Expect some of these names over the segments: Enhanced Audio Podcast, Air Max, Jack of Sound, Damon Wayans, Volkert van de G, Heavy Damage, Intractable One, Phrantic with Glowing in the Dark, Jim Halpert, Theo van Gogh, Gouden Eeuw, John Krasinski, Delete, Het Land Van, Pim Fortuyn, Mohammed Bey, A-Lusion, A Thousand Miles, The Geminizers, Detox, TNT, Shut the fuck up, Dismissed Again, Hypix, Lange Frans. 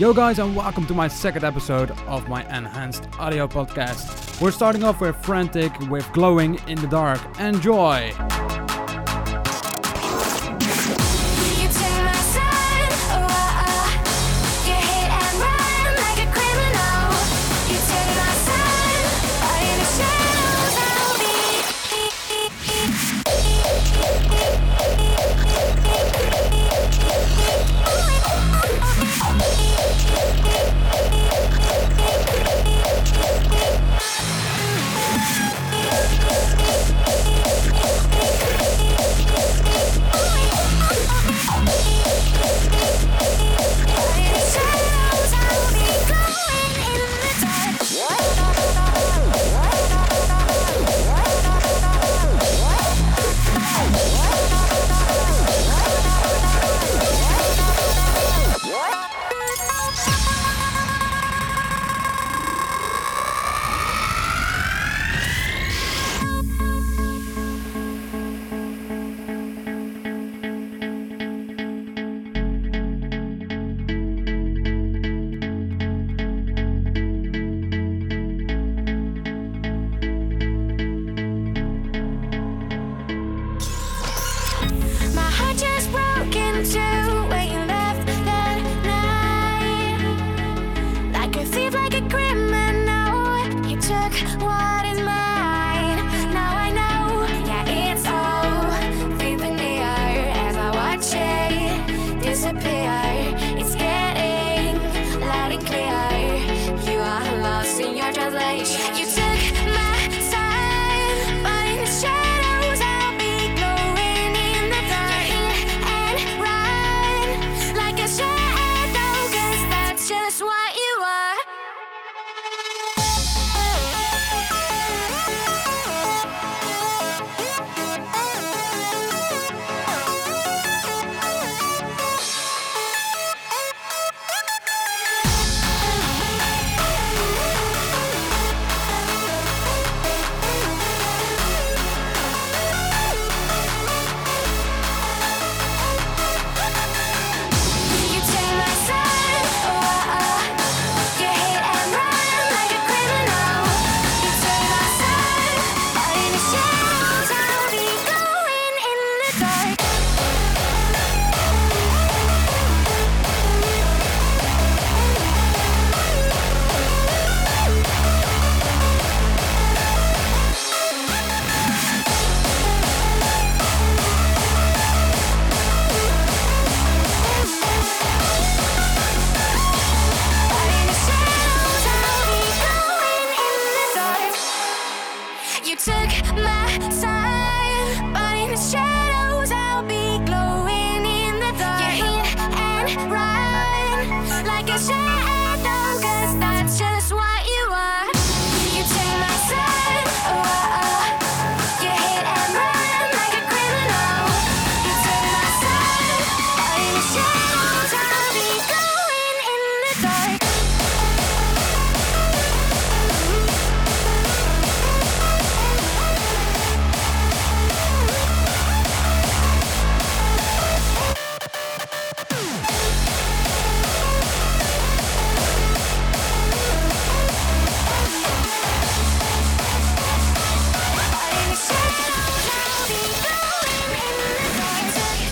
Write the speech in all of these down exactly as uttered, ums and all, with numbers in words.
Yo guys, and welcome to my second episode of my Enhanced Audio Podcast. We're starting off with Phrantic with Glowing in the Dark. Enjoy!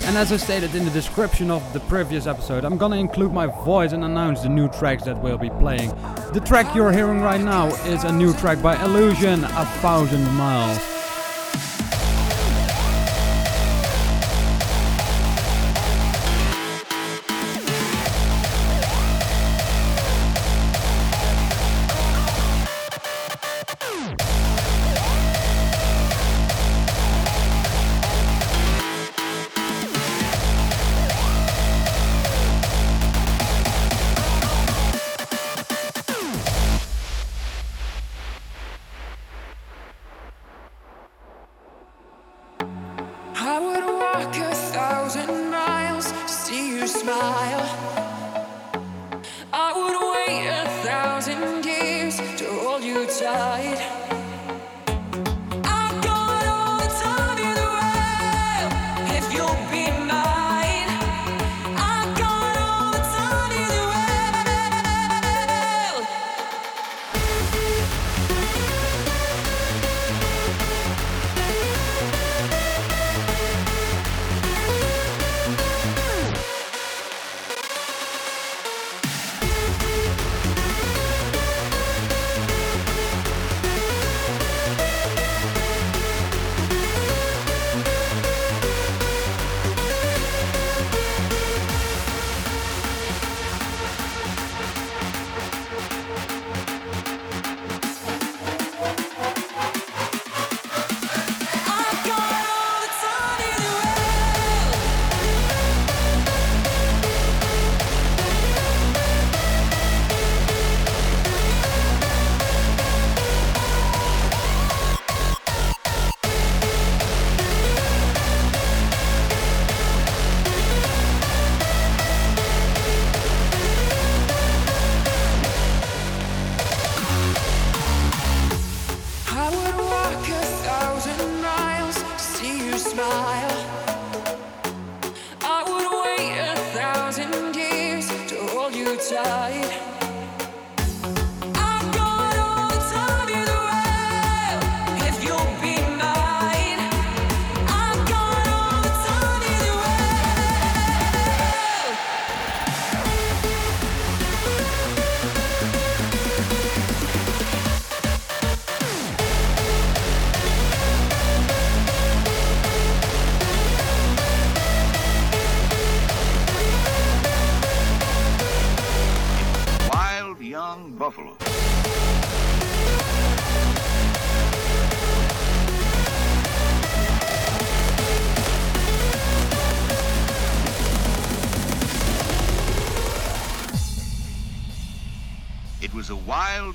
And as I stated in the description of the previous episode, I'm gonna include my voice and announce the new tracks that will be playing. The track you're hearing right now is a new track by A-Lusion, A Thousand Miles.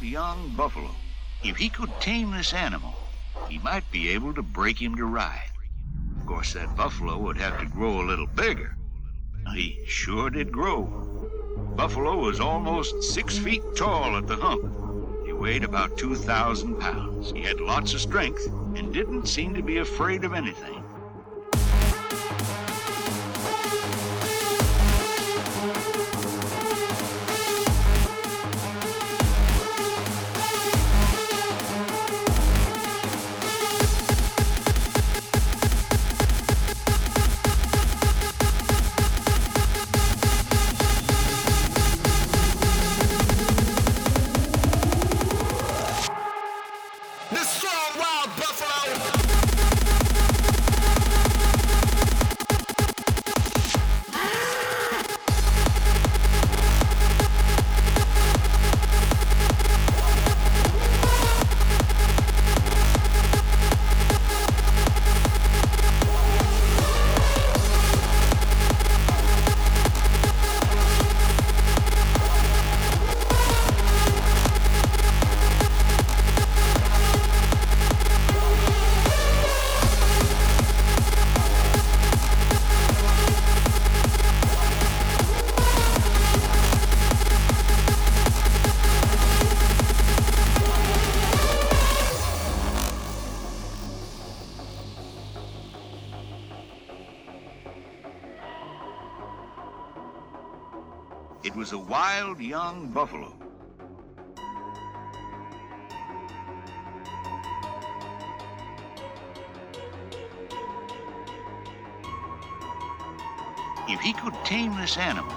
Young buffalo. If he could tame this animal, he might be able to break him to ride. Of course, that buffalo would have to grow a little bigger. He sure did grow. Buffalo was almost six feet tall at the hump. He weighed about two thousand pounds. He had lots of strength and didn't seem to be afraid of anything. It was a wild young buffalo. If he could tame this animal,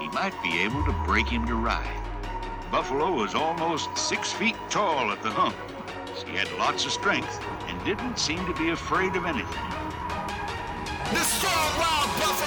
he might be able to break him to ride. Buffalo was almost six feet tall at the hump. He had lots of strength and didn't seem to be afraid of anything. This strong wild buffalo!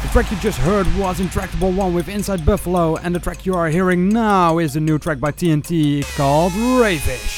The track you just heard was Intractable One with Inside Buffalo, and the track you are hearing now is a new track by T N T called Ravish.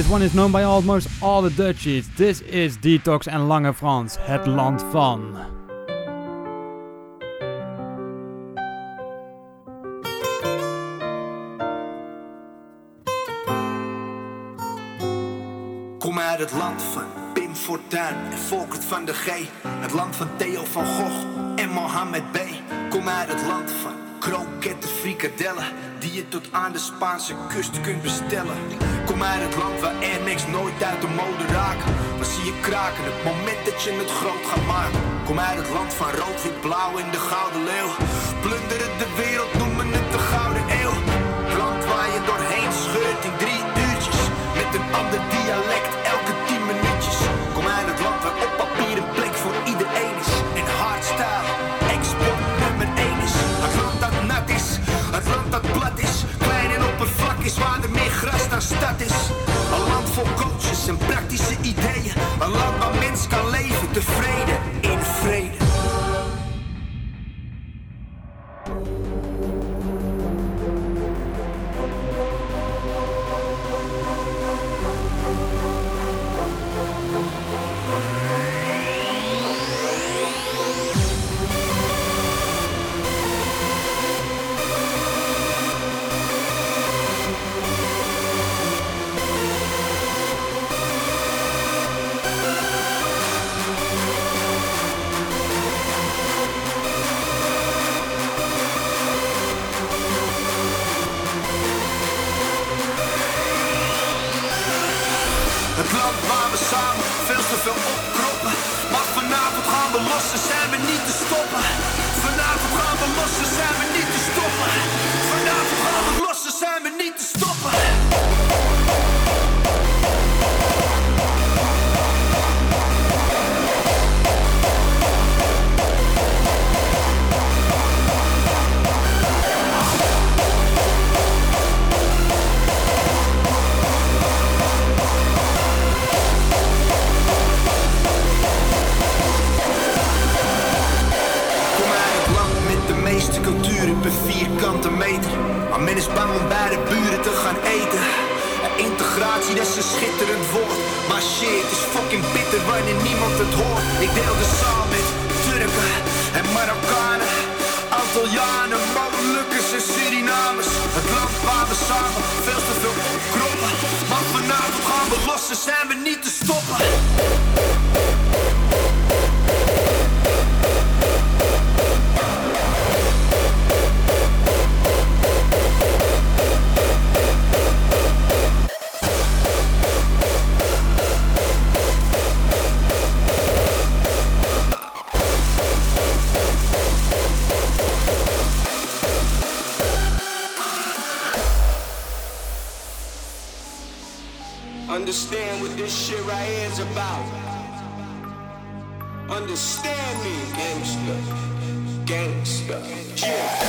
This one is known by almost all the Dutchies. This is Detox and Lange Frans, Het Land Van. Het land van Pim Fortuyn en Volkert van de G. Het land van Theo van Gogh en Mohammed Bey. Kom uit het land van kroketten, frikadellen, die je tot aan de Spaanse kust kunt bestellen. Kom uit het land waar Air Max nooit uit de mode raakt. Maar zie je kraken het moment dat je het groot gaat maken. Kom uit het land van rood, wit, blauw en de Gouden Eeuw. Plunderen de wereld, noemen het de Gouden Eeuw. Het land waar je doorheen scheurt in drie uurtjes. Met een ander dialect. Waar er meer gras dan stad is. Een land vol coaches en praktische ideeën. Een land waar mens kan leven tevreden in vrede. Understand what this shit right here is about. Understand me, gangsta, gangsta, gangsta. Gangsta, gangsta shit.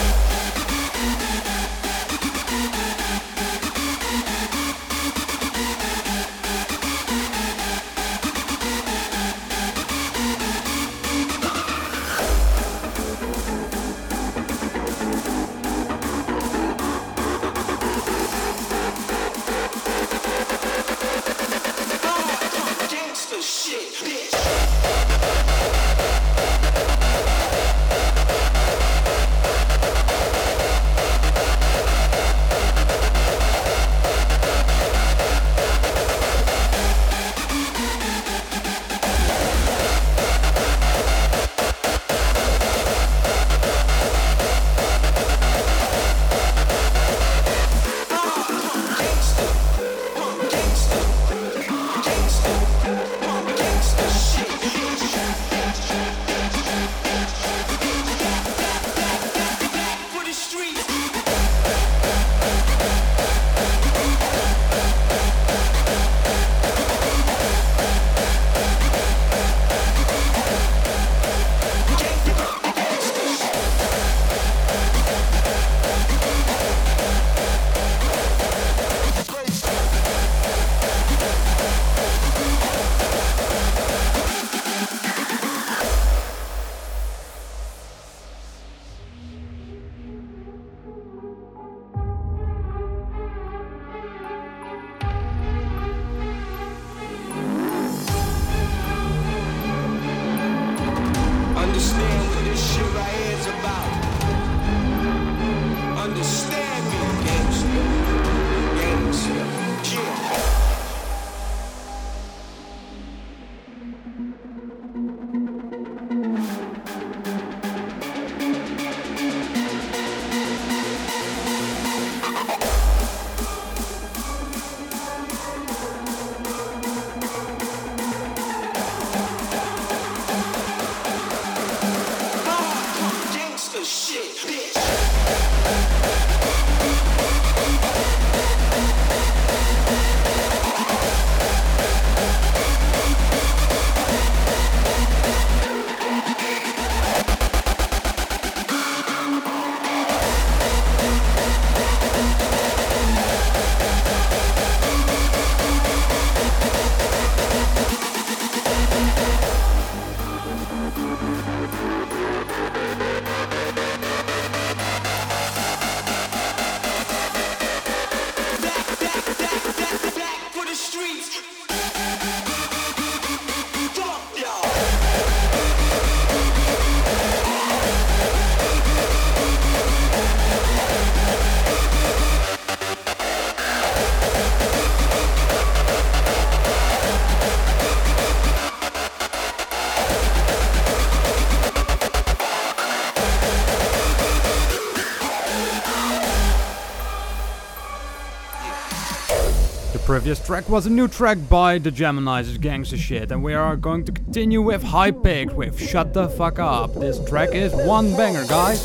previous track was a new track by the Gemini's Gangsta Shit, and we are going to continue with Hypix with Shut the Fuck Up. This track is one banger, guys.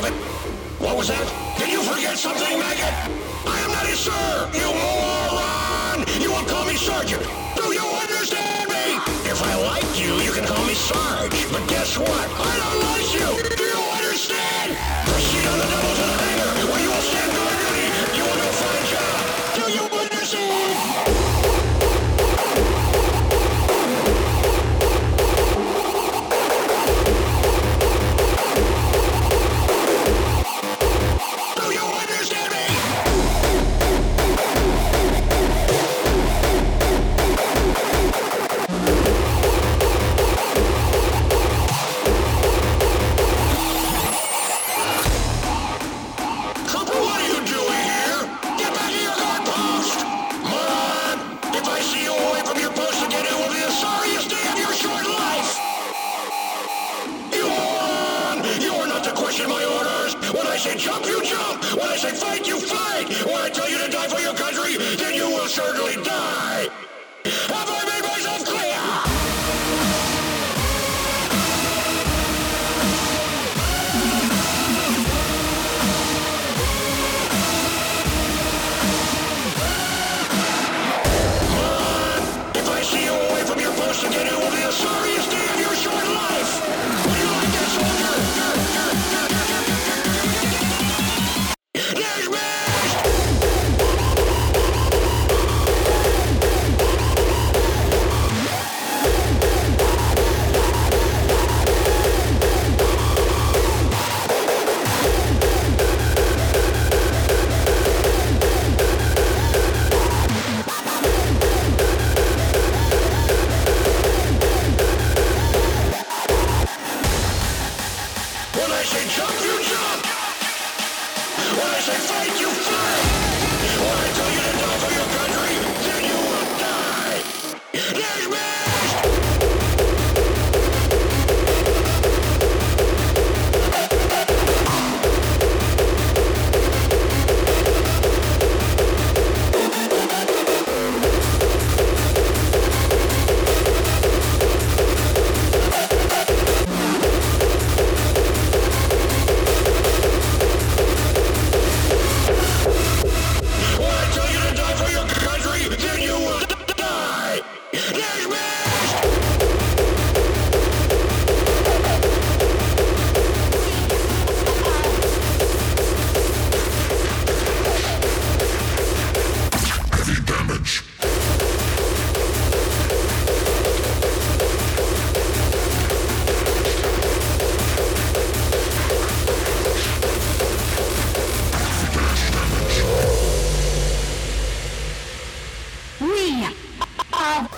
Private. What was that? Did you forget something, maggot? I am not his sir, you moron! You will call me Sergeant. Do you understand me? If I like you, you can call me Sarge. But guess what? I don't like you! Do you understand? Proceed on the double to the hangar, where you will stand guard duty. You will do a fine job. Do you understand?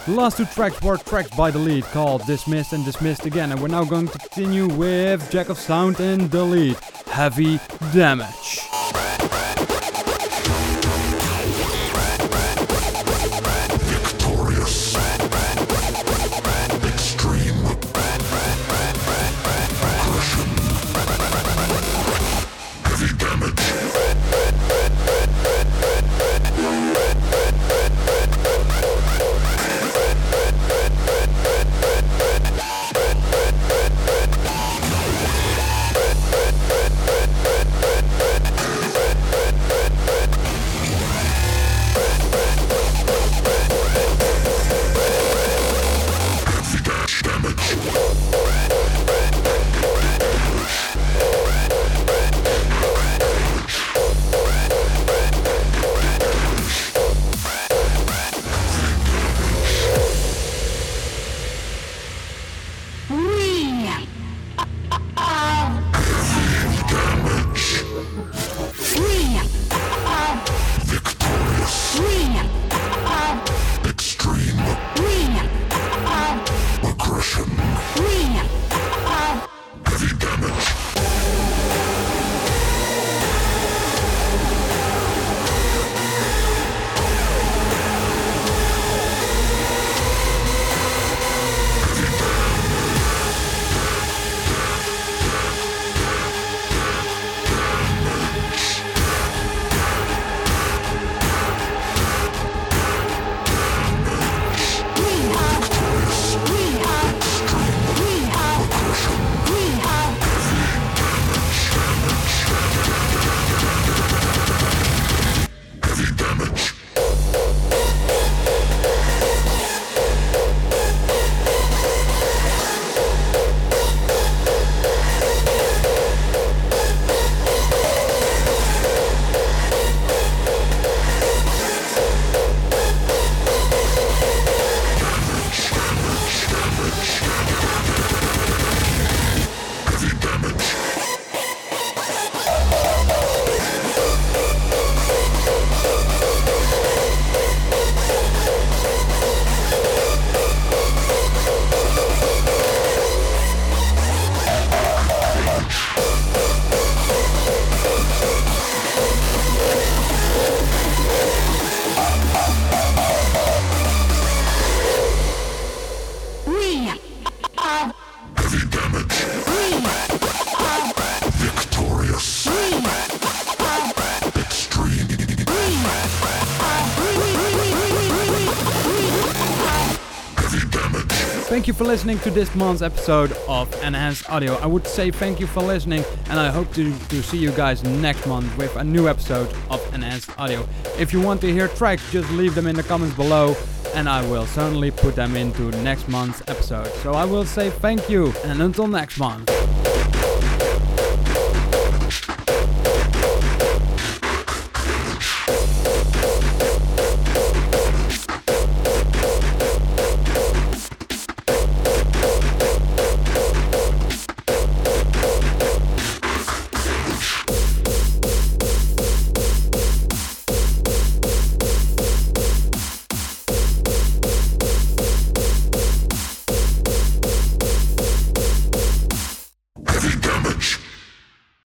The last two tracks were tracked by Delete, called Dismissed and Dismissed Again, and we're now going to continue with Jack of Sound and Delete, Heavy Damage. Thank you for listening to this month's episode of Enhanced Audio. I would say thank you for listening, and I hope to, to see you guys next month with a new episode of Enhanced Audio. If you want to hear tracks, just leave them in the comments below, and I will certainly put them into next month's episode. So I will say thank you, and until next month.